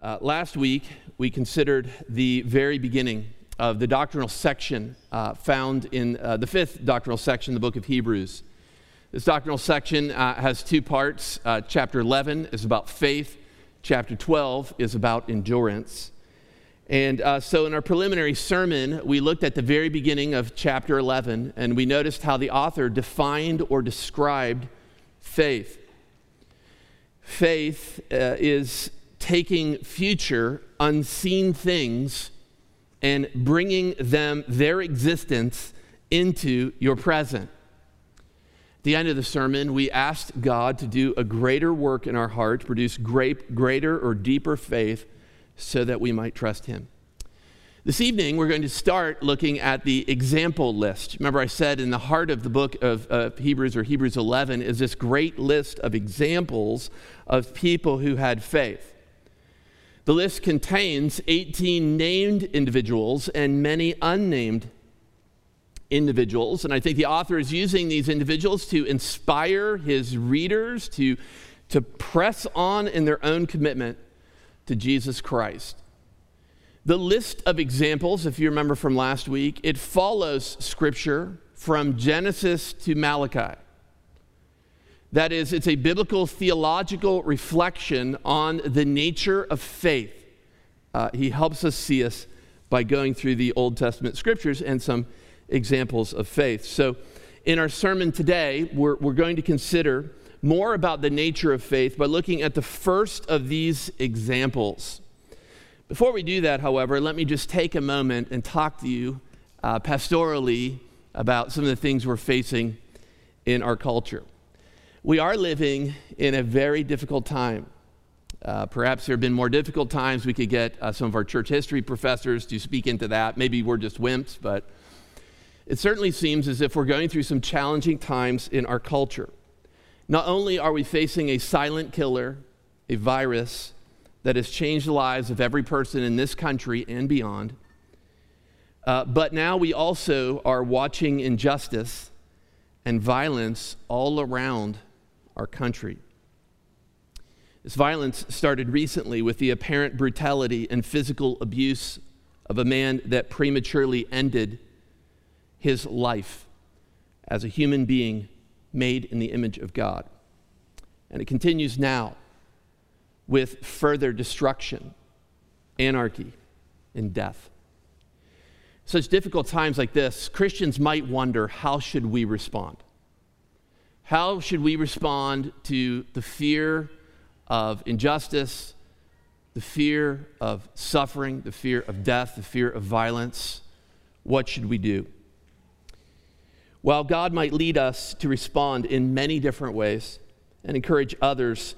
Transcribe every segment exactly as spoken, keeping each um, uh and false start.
Uh, last week, we considered the very beginning of the doctrinal section uh, found in uh, the fifth doctrinal section, the book of Hebrews. This doctrinal section uh, has two parts. Uh, chapter eleven is about faith. Chapter twelve is about endurance. And uh, so in our preliminary sermon, we looked at the very beginning of chapter eleven, and we noticed how the author defined or described faith. Faith uh, is taking future unseen things and bringing them, their existence, into your present. At the end of the sermon, we asked God to do a greater work in our heart, to produce great, greater or deeper faith so that we might trust him. This evening, we're going to start looking at the example list. Remember, I said in the heart of the book of uh, Hebrews, or Hebrews eleven, is this great list of examples of people who had faith. The list contains eighteen named individuals and many unnamed individuals. And I think the author is using these individuals to inspire his readers to, to press on in their own commitment to Jesus Christ. The list of examples, if you remember from last week, it follows Scripture from Genesis to Malachi. That is, it's a biblical theological reflection on the nature of faith. Uh, he helps us see us by going through the Old Testament Scriptures and some examples of faith. So in our sermon today, we're, we're going to consider more about the nature of faith by looking at the first of these examples. Before we do that, however, let me just take a moment and talk to you uh, pastorally about some of the things we're facing in our culture. We are living in a very difficult time. Uh, perhaps there have been more difficult times. We could get uh, some of our church history professors to speak into that. Maybe we're just wimps, but it certainly seems as if we're going through some challenging times in our culture. Not only are we facing a silent killer, a virus, that has changed the lives of every person in this country and beyond. Uh, but now we also are watching injustice and violence all around our country. This violence started recently with the apparent brutality and physical abuse of a man that prematurely ended his life as a human being made in the image of God. And it continues now with further destruction, anarchy, and death. Such difficult times like this, Christians might wonder, how should we respond? How should we respond to the fear of injustice, the fear of suffering, the fear of death, the fear of violence? What should we do? While God might lead us to respond in many different ways and encourage others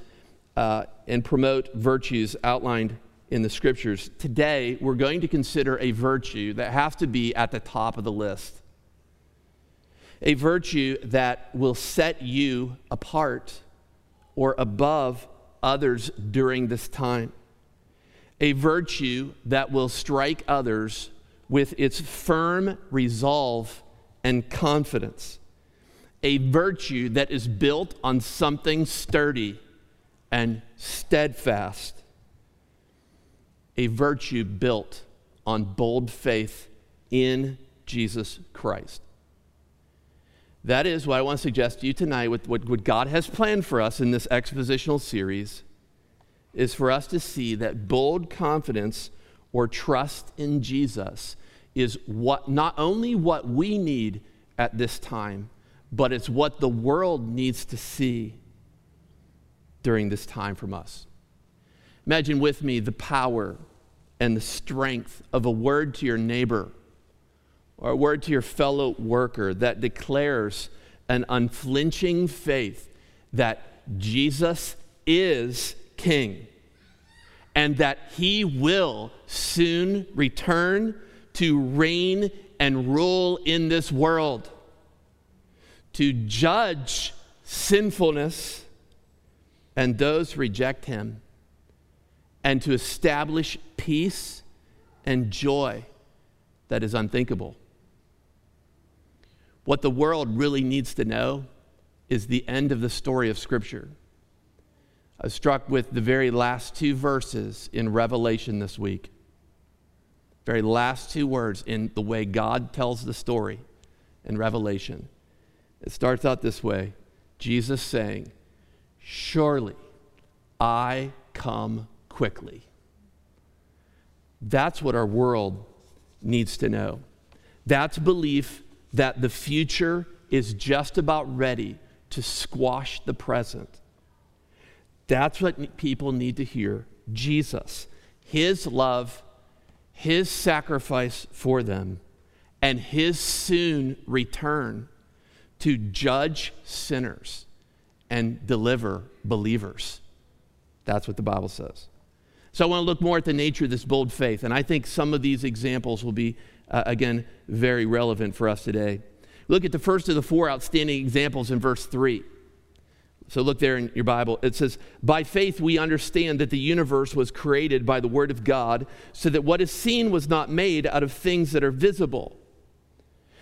Uh, and promote virtues outlined in the Scriptures, today we're going to consider a virtue that has to be at the top of the list. A virtue that will set you apart or above others during this time. A virtue that will strike others with its firm resolve and confidence. A virtue that is built on something sturdy and steadfast, a virtue built on bold faith in Jesus Christ. That is why I want to suggest to you tonight with what, what God has planned for us in this expositional series is for us to see that bold confidence or trust in Jesus is what not only what we need at this time, but it's what the world needs to see during this time from us. Imagine with me the power and the strength of a word to your neighbor or a word to your fellow worker that declares an unflinching faith that Jesus is King and that he will soon return to reign and rule in this world, to judge sinfulness and those who reject him, and to establish peace and joy that is unthinkable. What the world really needs to know is the end of the story of Scripture. I was struck with the very last two verses in Revelation this week. Very last two words in the way God tells the story in Revelation. It starts out this way, Jesus saying, "Surely I come quickly." That's what our world needs to know. That's belief that the future is just about ready to squash the present. That's what people need to hear. Jesus, his love, his sacrifice for them, and his soon return to judge sinners and deliver believers. That's what the Bible says. So I want to look more at the nature of this bold faith, and I think some of these examples will be, uh, again, very relevant for us today. Look at the first of the four outstanding examples in verse three. So look there in your Bible. It says, "By faith we understand that the universe was created by the word of God, so that what is seen was not made out of things that are visible."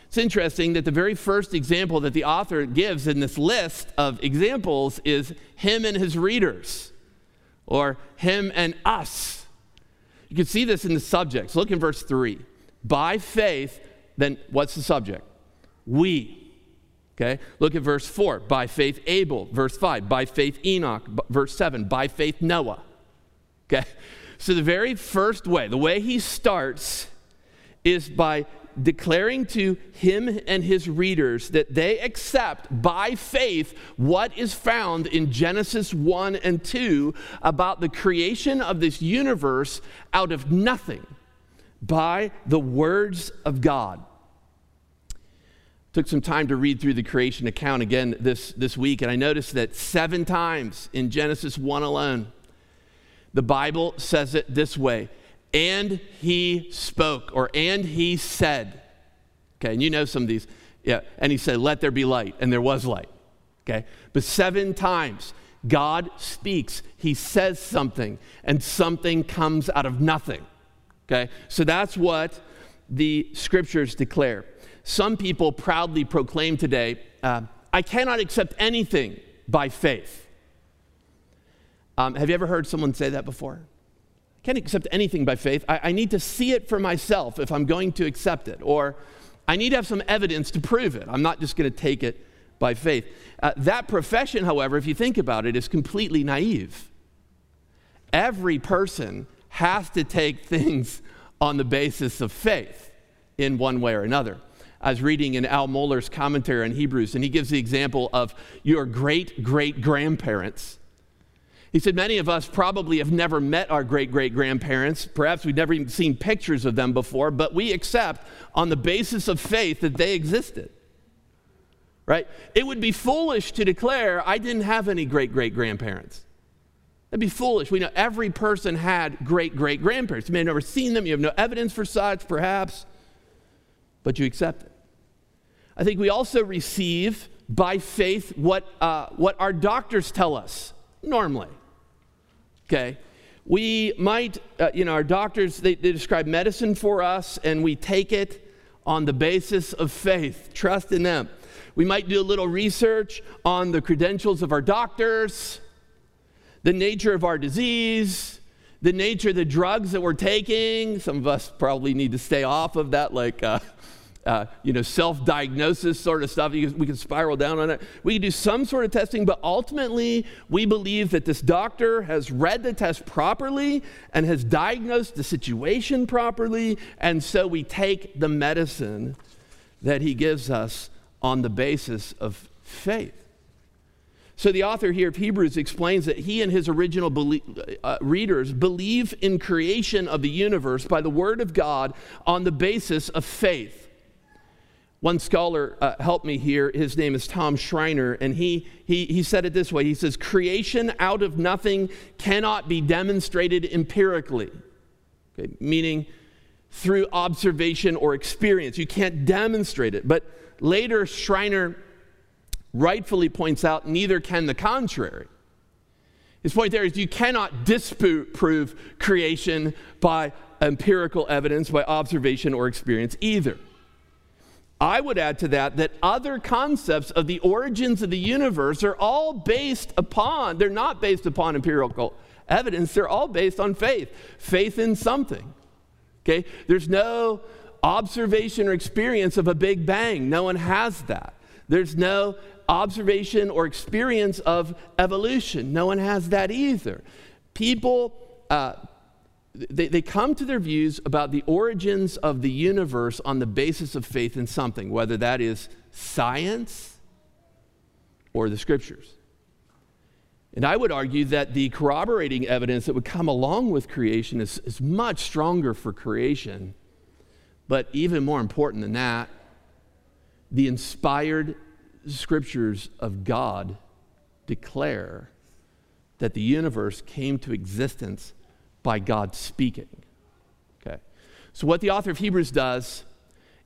It's interesting that the very first example that the author gives in this list of examples is him and his readers, or him and us. You can see this in the subjects. Look in verse three. By faith, then what's the subject? We, okay? Look at verse four, by faith Abel, verse five, by faith Enoch, verse seven, by faith Noah, okay? So the very first way, the way he starts is by declaring to him and his readers that they accept by faith what is found in Genesis one and two about the creation of this universe out of nothing by the words of God. Took some time to read through the creation account again this, this week, and I noticed that seven times in Genesis one alone, the Bible says it this way, and he spoke, or and he said. Okay, and you know some of these. Yeah, and he said, let there be light, and there was light. Okay, but seven times God speaks, he says something, and something comes out of nothing. Okay, so that's what the scriptures declare. Some people proudly proclaim today, uh, I cannot accept anything by faith. Um, have you ever heard someone say that before? I can't accept anything by faith. I, I need to see it for myself if I'm going to accept it. Or I need to have some evidence to prove it. I'm not just going to take it by faith. Uh, that profession, however, if you think about it, is completely naive. Every person has to take things on the basis of faith in one way or another. I was reading in Al Mohler's commentary on Hebrews, and he gives the example of your great-great-grandparents. He said, many of us probably have never met our great-great-grandparents. Perhaps we've never even seen pictures of them before, but we accept on the basis of faith that they existed, right? It would be foolish to declare, I didn't have any great-great-grandparents. That'd be foolish. We know every person had great-great-grandparents. You may have never seen them. You have no evidence for such, perhaps, but you accept it. I think we also receive by faith what, uh, what our doctors tell us normally, okay? We might, uh, you know, our doctors, they, they describe medicine for us, and we take it on the basis of faith, trust in them. We might do a little research on the credentials of our doctors, the nature of our disease, the nature of the drugs that we're taking. Some of us probably need to stay off of that, like, uh, Uh, you know, self-diagnosis sort of stuff. You, we can spiral down on it. We can do some sort of testing, but ultimately we believe that this doctor has read the test properly and has diagnosed the situation properly, and so we take the medicine that he gives us on the basis of faith. So the author here of Hebrews explains that he and his original belie- uh, readers believe in creation of the universe by the word of God on the basis of faith. One scholar uh, helped me here. His name is Tom Schreiner, and he, he, he said it this way. He says, creation out of nothing cannot be demonstrated empirically, okay? Meaning through observation or experience. You can't demonstrate it. But later, Schreiner rightfully points out, neither can the contrary. His point there is you cannot disprove creation by empirical evidence, by observation or experience either. I would add to that that other concepts of the origins of the universe are all based upon, they're not based upon empirical evidence, they're all based on faith. Faith in something, okay? There's no observation or experience of a big bang. No one has that. There's no observation or experience of evolution. No one has that either. People, uh, They, they come to their views about the origins of the universe on the basis of faith in something, whether that is science or the scriptures. And I would argue that the corroborating evidence that would come along with creation is, is much stronger for creation. But even more important than that, the inspired scriptures of God declare that the universe came to existence by God speaking. Okay. So what the author of Hebrews does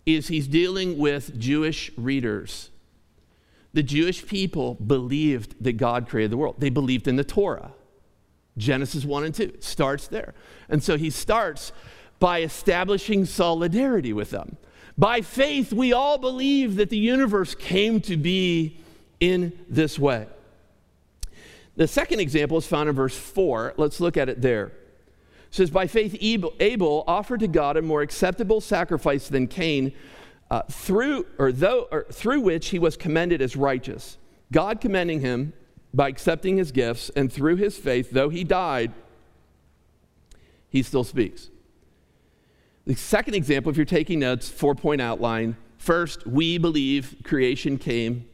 is he's dealing with Jewish readers. The Jewish people believed that God created the world. They believed in the Torah. Genesis one and two. It starts there. And so he starts by establishing solidarity with them. By faith, we all believe that the universe came to be in this way. The second example is found in verse four. Let's look at it there. It says, by faith Abel offered to God a more acceptable sacrifice than Cain, uh, through, or though, or through which he was commended as righteous, God commending him by accepting his gifts, and through his faith, though he died, he still speaks. The second example, if you're taking notes, four-point outline. First, we believe creation came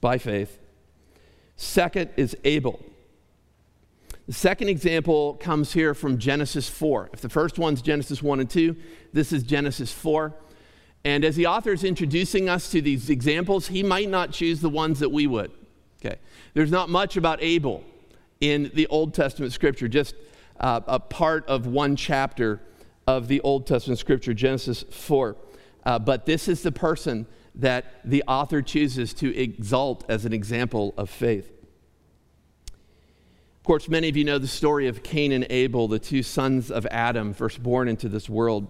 by faith. Second is Abel. The second example comes here from Genesis four. If the first one's Genesis one and two, this is Genesis four. And as the author is introducing us to these examples, he might not choose the ones that we would. Okay. There's not much about Abel in the Old Testament Scripture, just uh, a part of one chapter of the Old Testament Scripture, Genesis four. Uh, but this is the person that the author chooses to exalt as an example of faith. Of course, many of you know the story of Cain and Abel, the two sons of Adam, first born into this world.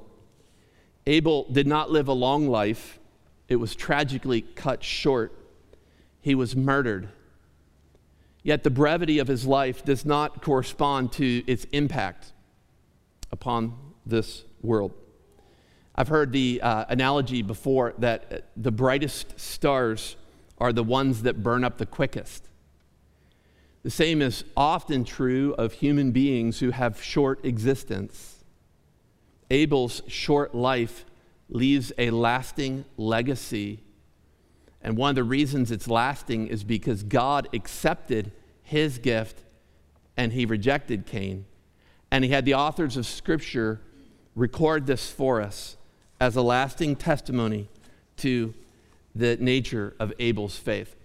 Abel did not live a long life. It was tragically cut short. He was murdered. Yet the brevity of his life does not correspond to its impact upon this world. I've heard the uh, analogy before that the brightest stars are the ones that burn up the quickest. The same is often true of human beings who have short existence. Abel's short life leaves a lasting legacy. And one of the reasons it's lasting is because God accepted his gift and he rejected Cain. And he had the authors of Scripture record this for us as a lasting testimony to the nature of Abel's faith.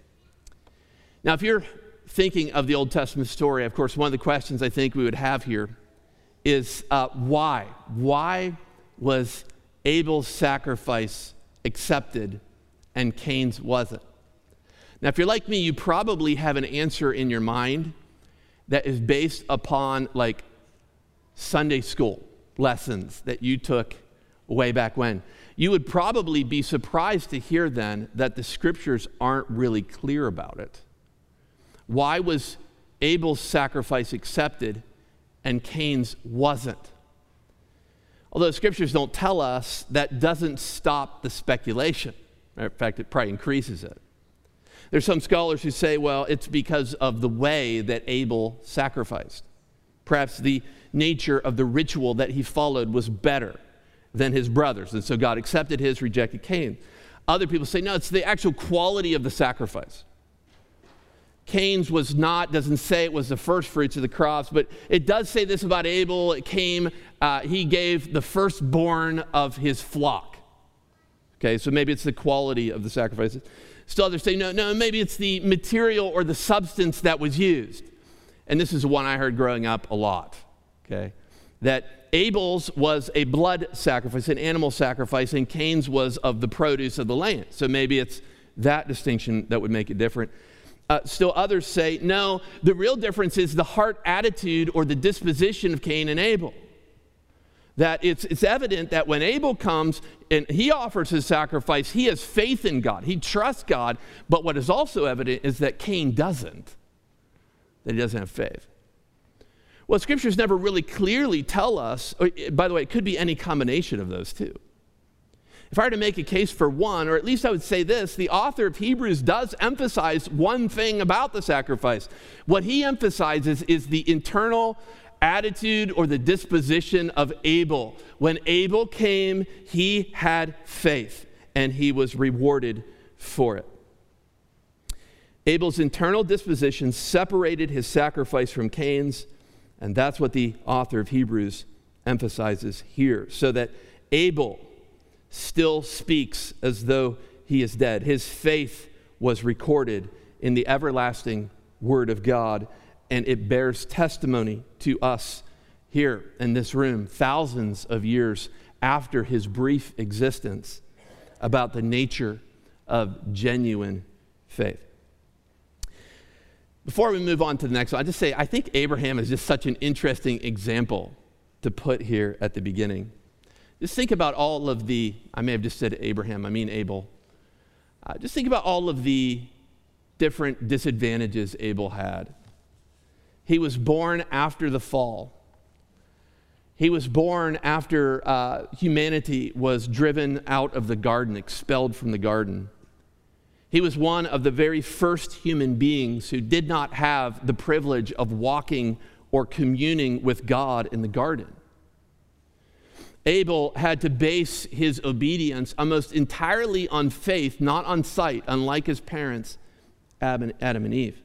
Now, if you're thinking of the Old Testament story, of course, one of the questions I think we would have here is uh, why? Why was Abel's sacrifice accepted and Cain's wasn't? Now, if you're like me, you probably have an answer in your mind that is based upon like Sunday school lessons that you took way back when. You would probably be surprised to hear then that the Scriptures aren't really clear about it. Why was Abel's sacrifice accepted and Cain's wasn't? Although the Scriptures don't tell us, that doesn't stop the speculation. In fact, it probably increases it. There's some scholars who say, well, it's because of the way that Abel sacrificed. Perhaps the nature of the ritual that he followed was better than his brothers, and so God accepted his, rejected Cain. Other people say, no, it's the actual quality of the sacrifice. Cain's was not, doesn't say it was the first fruits of the crops, but it does say this about Abel. It came, uh, he gave the firstborn of his flock. Okay, so maybe it's the quality of the sacrifices. Still others say, no, no, maybe it's the material or the substance that was used. And this is one I heard growing up a lot, okay? That Abel's was a blood sacrifice, an animal sacrifice, and Cain's was of the produce of the land. So maybe it's that distinction that would make it different. Uh, still others say, no, the real difference is the heart attitude or the disposition of Cain and Abel. that it's, it's evident that when Abel comes and he offers his sacrifice, he has faith in God. He trusts God. But what is also evident is that Cain doesn't, that he doesn't have faith. Well, scriptures never really clearly tell us, or, by the way, it could be any combination of those two. If I were to make a case for one, or at least I would say this, the author of Hebrews does emphasize one thing about the sacrifice. What he emphasizes is the internal attitude or the disposition of Abel. When Abel came, he had faith, and he was rewarded for it. Abel's internal disposition separated his sacrifice from Cain's, and that's what the author of Hebrews emphasizes here, so that Abel still speaks as though he is dead. His faith was recorded in the everlasting Word of God, and it bears testimony to us here in this room, thousands of years after his brief existence, about the nature of genuine faith. Before we move on to the next one, I just say, I think Abraham is just such an interesting example to put here at the beginning. Just think about all of the, I may have just said Abraham, I mean Abel. Uh, just think about all of the different disadvantages Abel had. He was born after the fall. He was born after uh, humanity was driven out of the garden, expelled from the garden. He was one of the very first human beings who did not have the privilege of walking or communing with God in the garden. Abel had to base his obedience almost entirely on faith, not on sight, unlike his parents, Adam and Eve.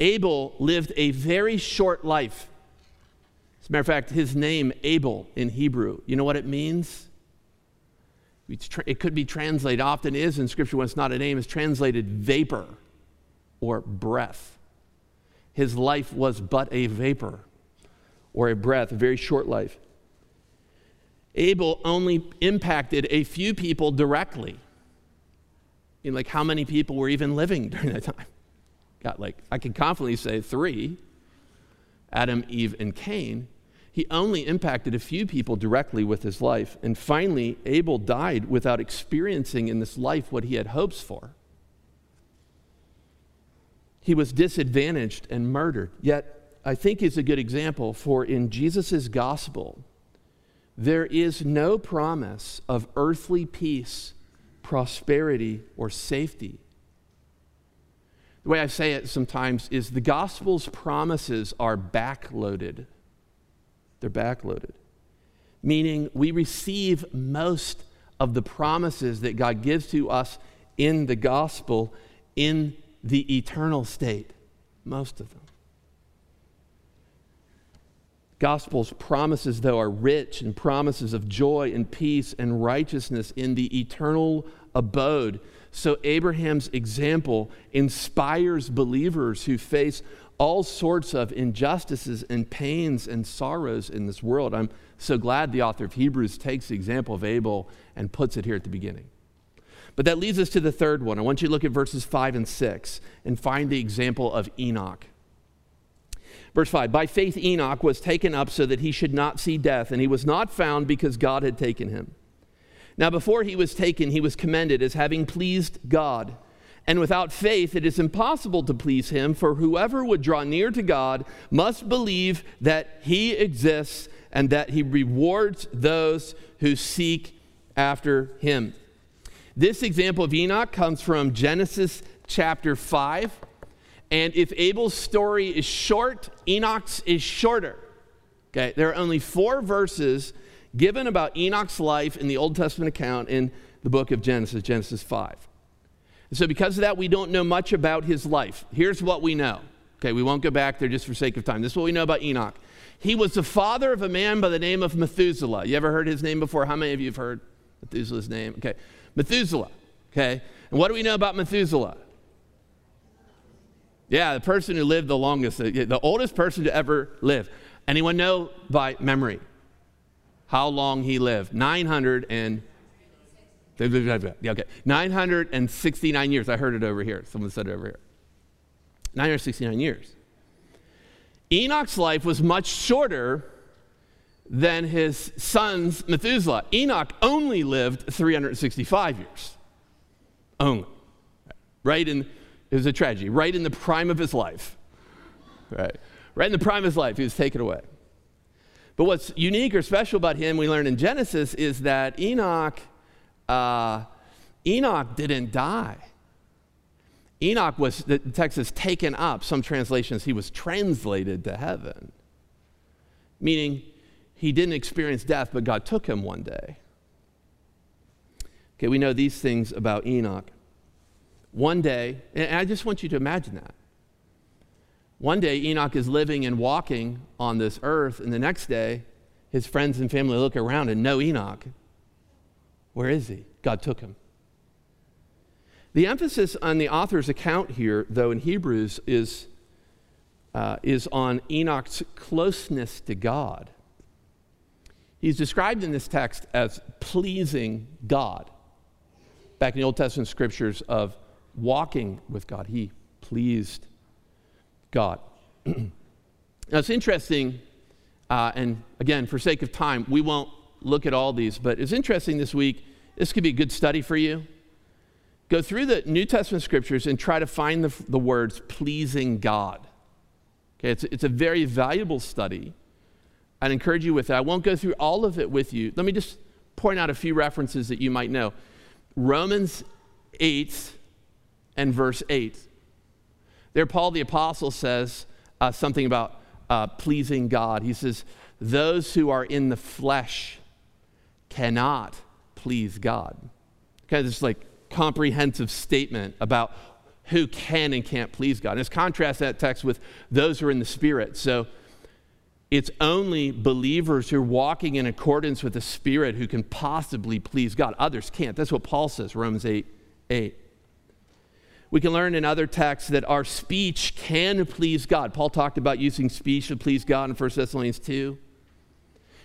Abel lived a very short life. As a matter of fact, his name, Abel, in Hebrew, you know what it means? It could be translated, often is in Scripture when it's not a name, it's translated vapor or breath. His life was but a vapor or a breath, a very short life. Abel only impacted a few people directly. You know, like how many people were even living during that time? Got like, I can confidently say three, Adam, Eve, and Cain. He only impacted a few people directly with his life. And finally, Abel died without experiencing in this life what he had hopes for. He was disadvantaged and murdered. Yet, I think he's a good example, for in Jesus' gospel, there is no promise of earthly peace, prosperity, or safety. The way I say it sometimes is the gospel's promises are backloaded. They're backloaded. Meaning we receive most of the promises that God gives to us in the gospel in the eternal state. Most of them. Gospel's promises, though, are rich in promises of joy and peace and righteousness in the eternal abode. So Abraham's example inspires believers who face all sorts of injustices and pains and sorrows in this world. I'm so glad the author of Hebrews takes the example of Abel and puts it here at the beginning. But that leads us to the third one. I want you to look at verses five and six and find the example of Enoch. Verse five, by faith Enoch was taken up so that he should not see death, and he was not found because God had taken him. Now before he was taken, he was commended as having pleased God. And without faith it is impossible to please him, for whoever would draw near to God must believe that he exists and that he rewards those who seek after him. This example of Enoch comes from Genesis chapter five. And if Abel's story is short, Enoch's is shorter. Okay, there are only four verses given about Enoch's life in the Old Testament account in the book of Genesis, Genesis five. And so because of that, we don't know much about his life. Here's what we know. Okay, we won't go back there just for sake of time. This is what we know about Enoch. He was the father of a man by the name of Methuselah. You ever heard his name before? How many of you have heard Methuselah's name? Okay, Methuselah. Okay, and what do we know about Methuselah? Yeah, the person who lived the longest, the oldest person to ever live. Anyone know by memory how long he lived? nine hundred and, okay, nine hundred sixty-nine years. I heard it over here. Someone said it over here. nine hundred sixty-nine years. Enoch's life was much shorter than his sons Methuselah. Enoch only lived three hundred sixty-five years. Only. Right in, it was a tragedy, right in the prime of his life. Right, right in the prime of his life, he was taken away. But what's unique or special about him, we learn in Genesis, is that Enoch, uh, Enoch didn't die. Enoch was, the text is, taken up. Some translations, he was translated to heaven. Meaning, he didn't experience death, but God took him one day. Okay, we know these things about Enoch. One day, and I just want you to imagine that. One day, Enoch is living and walking on this earth, and the next day, his friends and family look around and know Enoch. Where is he? God took him. The emphasis on the author's account here, though, in Hebrews is, uh, is on Enoch's closeness to God. He's described in this text as pleasing God. Back in the Old Testament scriptures of walking with God, he pleased God. Now, it's interesting, uh, and again, for sake of time, we won't look at all these, but it's interesting this week. This could be a good study for you. Go through the New Testament scriptures and try to find the, the words pleasing God. Okay, it's, it's a very valuable study. I'd encourage you with that. I won't go through all of it with you. Let me just point out a few references that you might know. Romans eight and verse eight. There Paul the Apostle says uh, something about uh, pleasing God. He says, those who are in the flesh cannot please God. Okay, this is like comprehensive statement about who can and can't please God. And let's contrast that text with those who are in the Spirit. So it's only believers who are walking in accordance with the Spirit who can possibly please God. Others can't. That's what Paul says, Romans eight eight. We can learn in other texts that our speech can please God. Paul talked about using speech to please God in First Thessalonians two.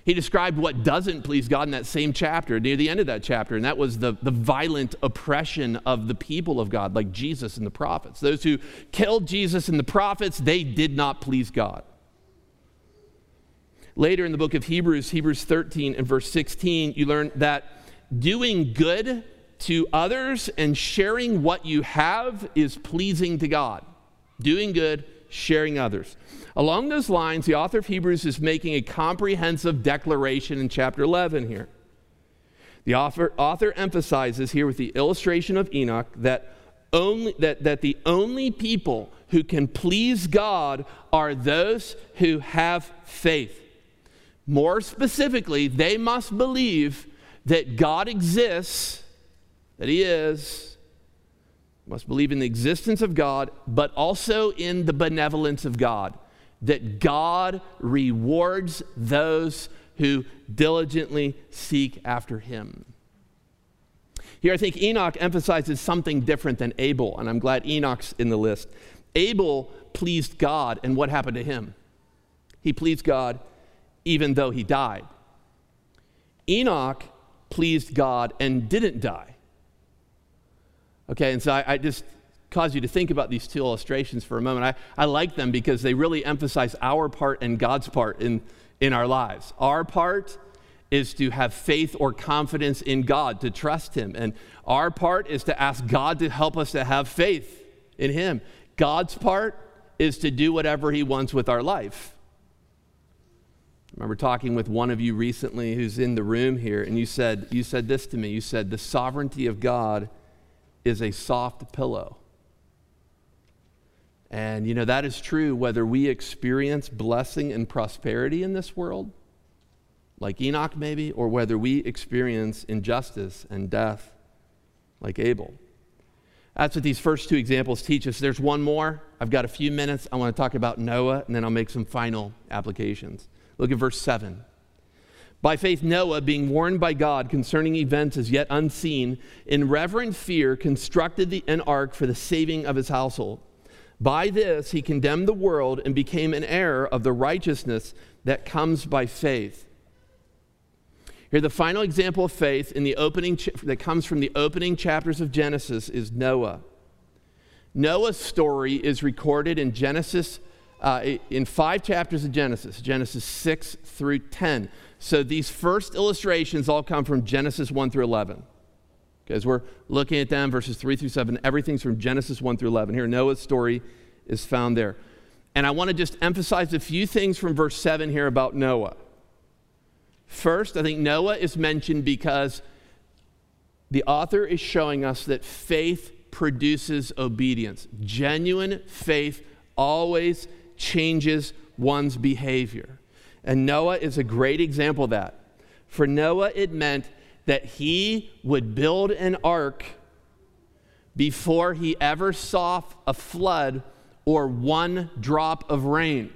He described what doesn't please God in that same chapter, near the end of that chapter, and that was the, the violent oppression of the people of God, like Jesus and the prophets. Those who killed Jesus and the prophets, they did not please God. Later in the book of Hebrews, Hebrews thirteen and verse sixteen, you learn that doing good to others and sharing what you have is pleasing to God. Doing good, sharing others. Along those lines, the author of Hebrews is making a comprehensive declaration in chapter eleven here. The author, author emphasizes here with the illustration of Enoch that, only, that, that the only people who can please God are those who have faith. More specifically, they must believe that God exists, that he is, must believe in the existence of God, but also in the benevolence of God, that God rewards those who diligently seek after him. Here I think Enoch emphasizes something different than Abel, and I'm glad Enoch's in the list. Abel pleased God, and what happened to him? He pleased God even though he died. Enoch pleased God and didn't die. Okay, and so I, I just cause you to think about these two illustrations for a moment. I, I like them because they really emphasize our part and God's part in, in our lives. Our part is to have faith or confidence in God, to trust him. And our part is to ask God to help us to have faith in him. God's part is to do whatever he wants with our life. I remember talking with one of you recently who's in the room here, and you said, you said this to me. You said, the sovereignty of God is a soft pillow. And you know, that is true whether we experience blessing and prosperity in this world, like Enoch maybe, or whether we experience injustice and death, like Abel. That's what these first two examples teach us. There's one more. I've got a few minutes. I want to talk about Noah, and then I'll make some final applications. Look at verse seven. By faith, Noah, being warned by God concerning events as yet unseen, in reverent fear constructed the, an ark for the saving of his household. By this, he condemned the world and became an heir of the righteousness that comes by faith. Here, the final example of faith in the opening ch- that comes from the opening chapters of Genesis is Noah. Noah's story is recorded in Genesis, uh, in five chapters of Genesis, Genesis six through ten. So these first illustrations all come from Genesis one through eleven. Okay, as we're looking at them, verses three through seven, everything's from Genesis one through eleven. Here, Noah's story is found there. And I want to just emphasize a few things from verse seven here about Noah. First, I think Noah is mentioned because the author is showing us that faith produces obedience. Genuine faith always changes one's behavior. And Noah is a great example of that. For Noah, it meant that he would build an ark before he ever saw a flood or one drop of rain.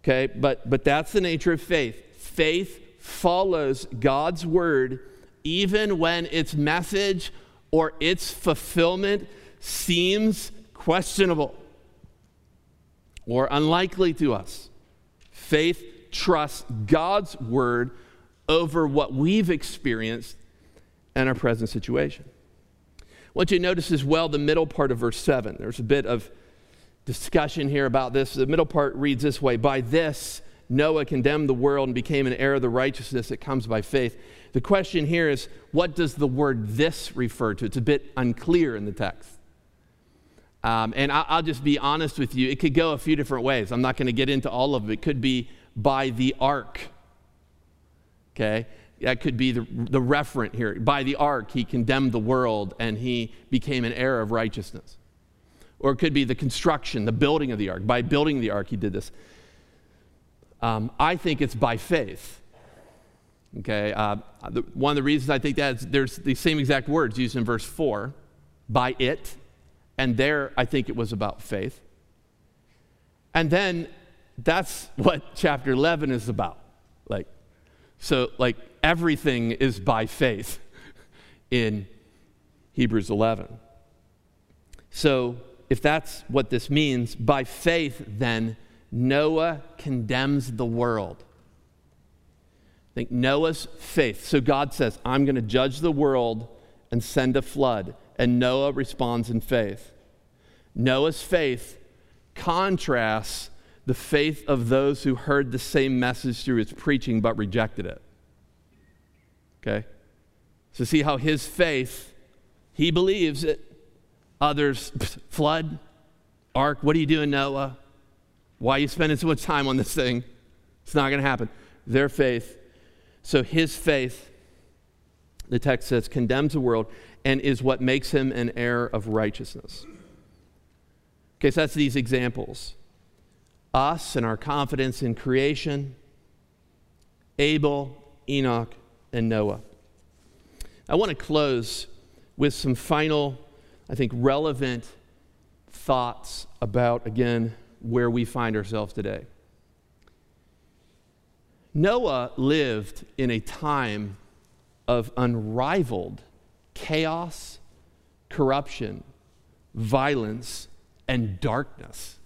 Okay, but, but that's the nature of faith. Faith follows God's word even when its message or its fulfillment seems questionable or unlikely to us. Faith trusts God's word over what we've experienced and our present situation. I want you to notice as well the middle part of verse seven. There's a bit of discussion here about this. The middle part reads this way: by this Noah condemned the world and became an heir of the righteousness that comes by faith. The question here is, what does the word "this" refer to? It's a bit unclear in the text. Um, and I, I'll just be honest with you, it could go a few different ways. I'm not going to get into all of it. It could be by the ark. Okay? That could be the, the referent here. By the ark, he condemned the world and he became an heir of righteousness. Or it could be the construction, the building of the ark. By building the ark, he did this. Um, I think it's by faith. Okay, uh, the, one of the reasons I think that is there's the same exact words used in verse four, by it, and there I think it was about faith. And then that's what chapter eleven is about. Like, so like everything is by faith in Hebrews eleven. So if that's what this means, by faith then Noah condemns the world. I think Noah's faith. So God says, I'm going to judge the world and send a flood. And Noah responds in faith. Noah's faith contrasts the faith of those who heard the same message through his preaching but rejected it. Okay? So see how his faith, he believes it. Others, pfft, flood, ark, what are you doing, Noah? Why are you spending so much time on this thing? It's not going to happen. Their faith. So his faith, the text says, condemns the world and is what makes him an heir of righteousness. Okay, so that's these examples. Us and our confidence in creation, Abel, Enoch, and Noah. I want to close with some final, I think, relevant thoughts about, again, where we find ourselves today. Noah lived in a time of unrivaled chaos, corruption, violence, and darkness.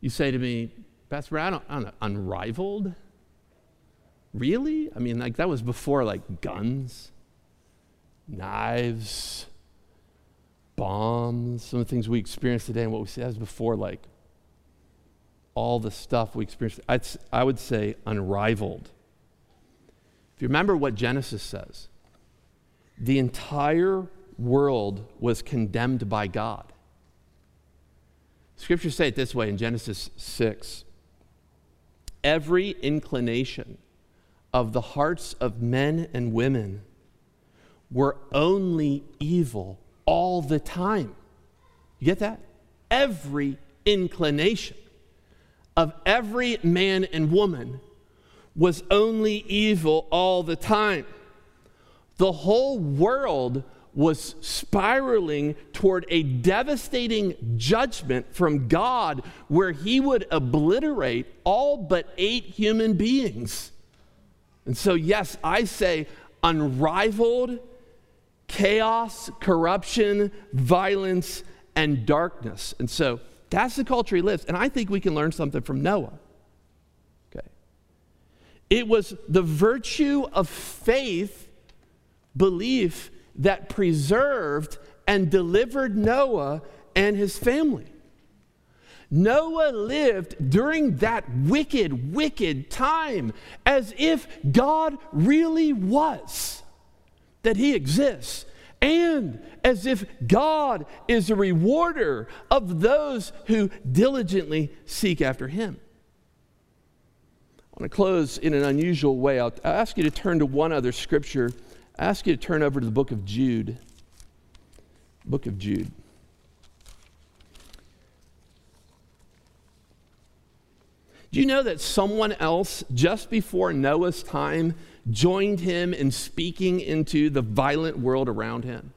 You say to me, Pastor Brent, I don't, I don't know, unrivaled? Really? I mean, like that was before like guns, knives, bombs, some of the things we experience today and what we see, that was before like all the stuff we experience. I'd, I would say unrivaled. If you remember what Genesis says, the entire world was condemned by God. Scriptures say it this way in Genesis six. Every inclination of the hearts of men and women were only evil all the time. You get that? Every inclination of every man and woman was only evil all the time. The whole world was spiraling toward a devastating judgment from God where he would obliterate all but eight human beings. And so, yes, I say unrivaled chaos, corruption, violence, and darkness. And so that's the culture he lives. And I think we can learn something from Noah. Okay. It was the virtue of faith, belief, that preserved and delivered Noah and his family. Noah lived during that wicked, wicked time as if God really was, that he exists, and as if God is a rewarder of those who diligently seek after him. I want to close in an unusual way. I'll, I'll ask you to turn to one other scripture. I ask you to turn over to the book of Jude. Book of Jude. Do you know that someone else just before Noah's time joined him in speaking into the violent world around him?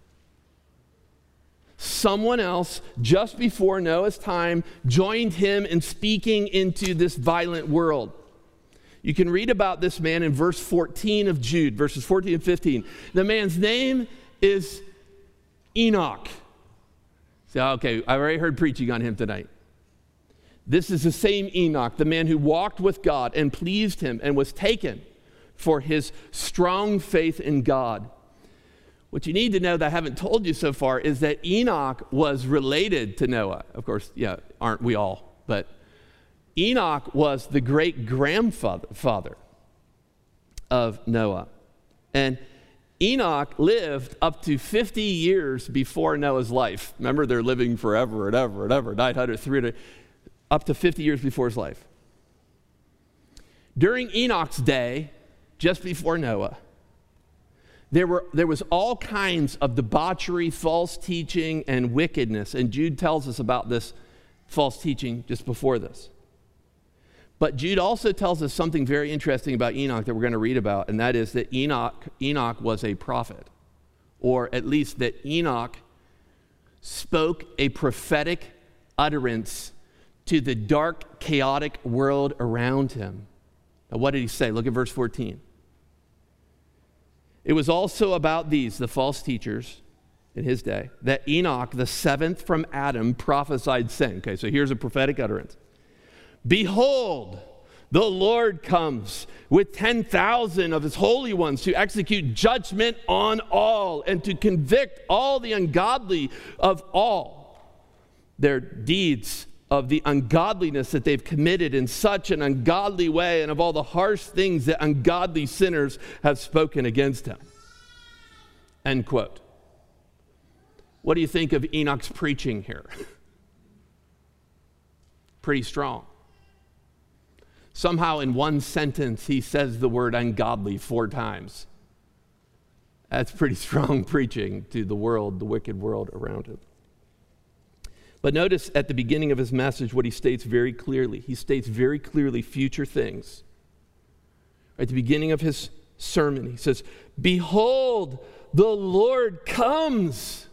Someone else just before Noah's time joined him in speaking into this violent world. You can read about this man in verse fourteen of Jude, verses fourteen and fifteen. The man's name is Enoch. So, okay, I've already heard preaching on him tonight. This is the same Enoch, the man who walked with God and pleased him and was taken for his strong faith in God. What you need to know that I haven't told you so far is that Enoch was related to Noah. Of course, yeah, aren't we all? But Enoch was the great-grandfather father of Noah. And Enoch lived up to fifty years before Noah's life. Remember, they're living forever and ever and ever, nine hundred, three hundred. Up to fifty years before his life. During Enoch's day, just before Noah, there were there was all kinds of debauchery, false teaching, and wickedness. And Jude tells us about this false teaching just before this. But Jude also tells us something very interesting about Enoch that we're going to read about, and that is that Enoch, Enoch was a prophet, or at least that Enoch spoke a prophetic utterance to the dark, chaotic world around him. Now, what did he say? Look at verse fourteen. It was also about these, the false teachers in his day, that Enoch, the seventh from Adam, prophesied, saying, okay, so here's a prophetic utterance. Behold, the Lord comes with ten thousand of his holy ones to execute judgment on all and to convict all the ungodly of all their deeds, of the ungodliness that they've committed in such an ungodly way, and of all the harsh things that ungodly sinners have spoken against him. End quote. What do you think of Enoch's preaching here? Pretty strong. Somehow in one sentence he says the word ungodly four times. That's pretty strong preaching to the world, the wicked world around him. But notice at the beginning of his message what he states very clearly. He states very clearly future things. At the beginning of his sermon, he says, behold, the Lord comes.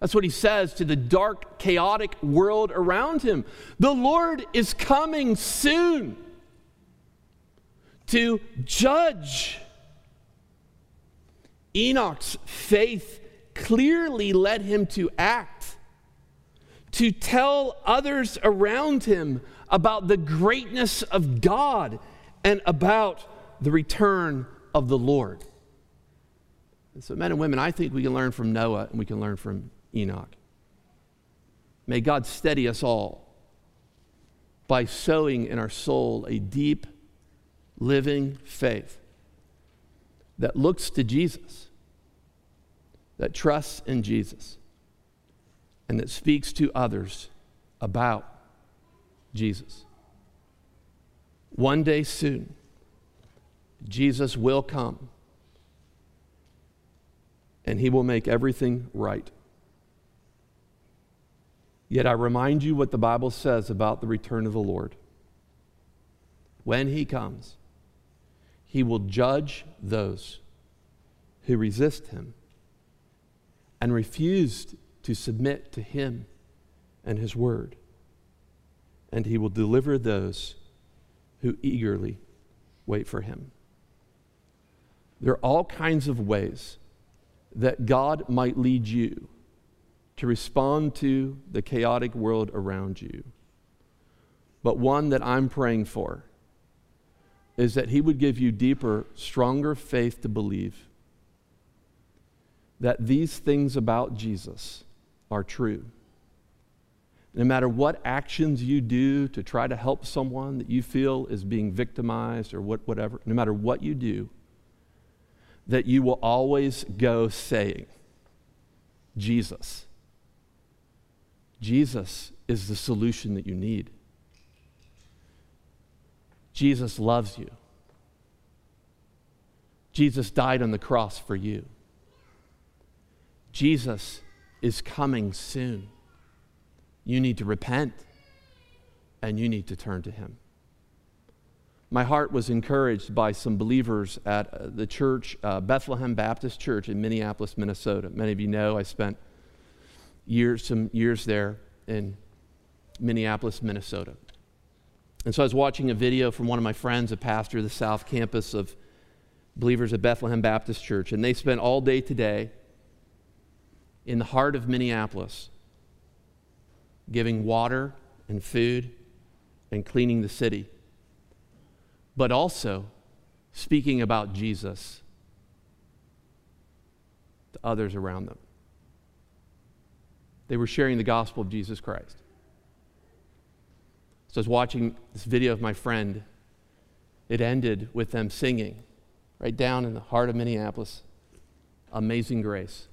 That's what he says to the dark, chaotic world around him. The Lord is coming soon to judge. Enoch's faith clearly led him to act, to tell others around him about the greatness of God and about the return of the Lord. And so, men and women, I think we can learn from Noah and we can learn from Enoch. May God steady us all by sowing in our soul a deep, living faith that looks to Jesus, that trusts in Jesus, and that speaks to others about Jesus. One day soon, Jesus will come, and he will make everything right. Yet I remind you what the Bible says about the return of the Lord. When he comes, he will judge those who resist him and refused to submit to him and his word. And he will deliver those who eagerly wait for him. There are all kinds of ways that God might lead you to respond to the chaotic world around you. But one that I'm praying for is that he would give you deeper, stronger faith to believe that these things about Jesus are true No matter what actions you do to try to help someone that you feel is being victimized or what, whatever, no matter what you do, that you will always go saying, Jesus. Jesus is the solution that you need. Jesus loves you. Jesus died on the cross for you. Jesus is coming soon. You need to repent, and you need to turn to him. My heart was encouraged by some believers at the church, uh, Bethlehem Baptist Church in Minneapolis, Minnesota. Many of you know I spent years, some years there in Minneapolis, Minnesota. And so I was watching a video from one of my friends, a pastor of the South Campus of Believers at Bethlehem Baptist Church, and they spent all day today in the heart of Minneapolis giving water and food and cleaning the city, but also speaking about Jesus to others around them. They were sharing the gospel of Jesus Christ. So I was watching this video of my friend. It ended with them singing, right down in the heart of Minneapolis, Amazing Grace.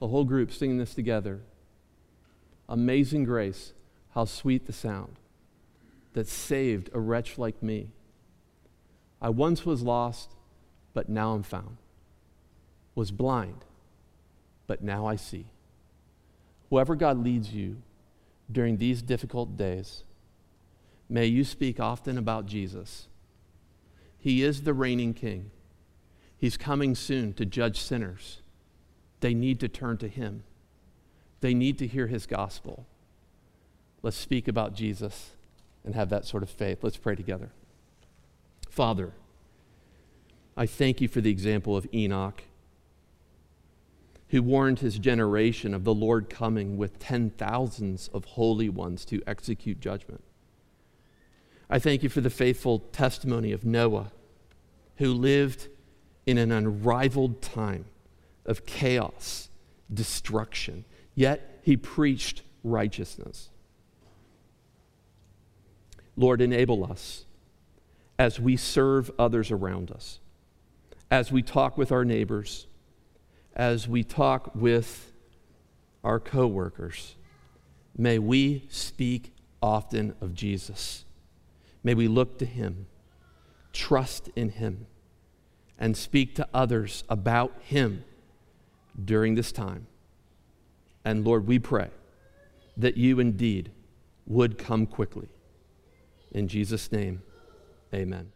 The whole group singing this together. Amazing grace, how sweet the sound that saved a wretch like me. I once was lost, but now I'm found. Was blind, but now I see. Whoever God leads you during these difficult days, may you speak often about Jesus. He is the reigning king. He's coming soon to judge sinners. They need to turn to him. They need to hear his gospel. Let's speak about Jesus and have that sort of faith. Let's pray together. Father, I thank you for the example of Enoch, who warned his generation of the Lord coming with ten thousands of holy ones to execute judgment. I thank you for the faithful testimony of Noah, who lived in an unrivaled time of chaos, destruction, yet he preached righteousness. Lord, enable us as we serve others around us, as we talk with our neighbors, as we talk with our coworkers. May we speak often of Jesus. May we look to him, trust in him, and speak to others about him during this time. And Lord, we pray that you indeed would come quickly. In Jesus' name, amen.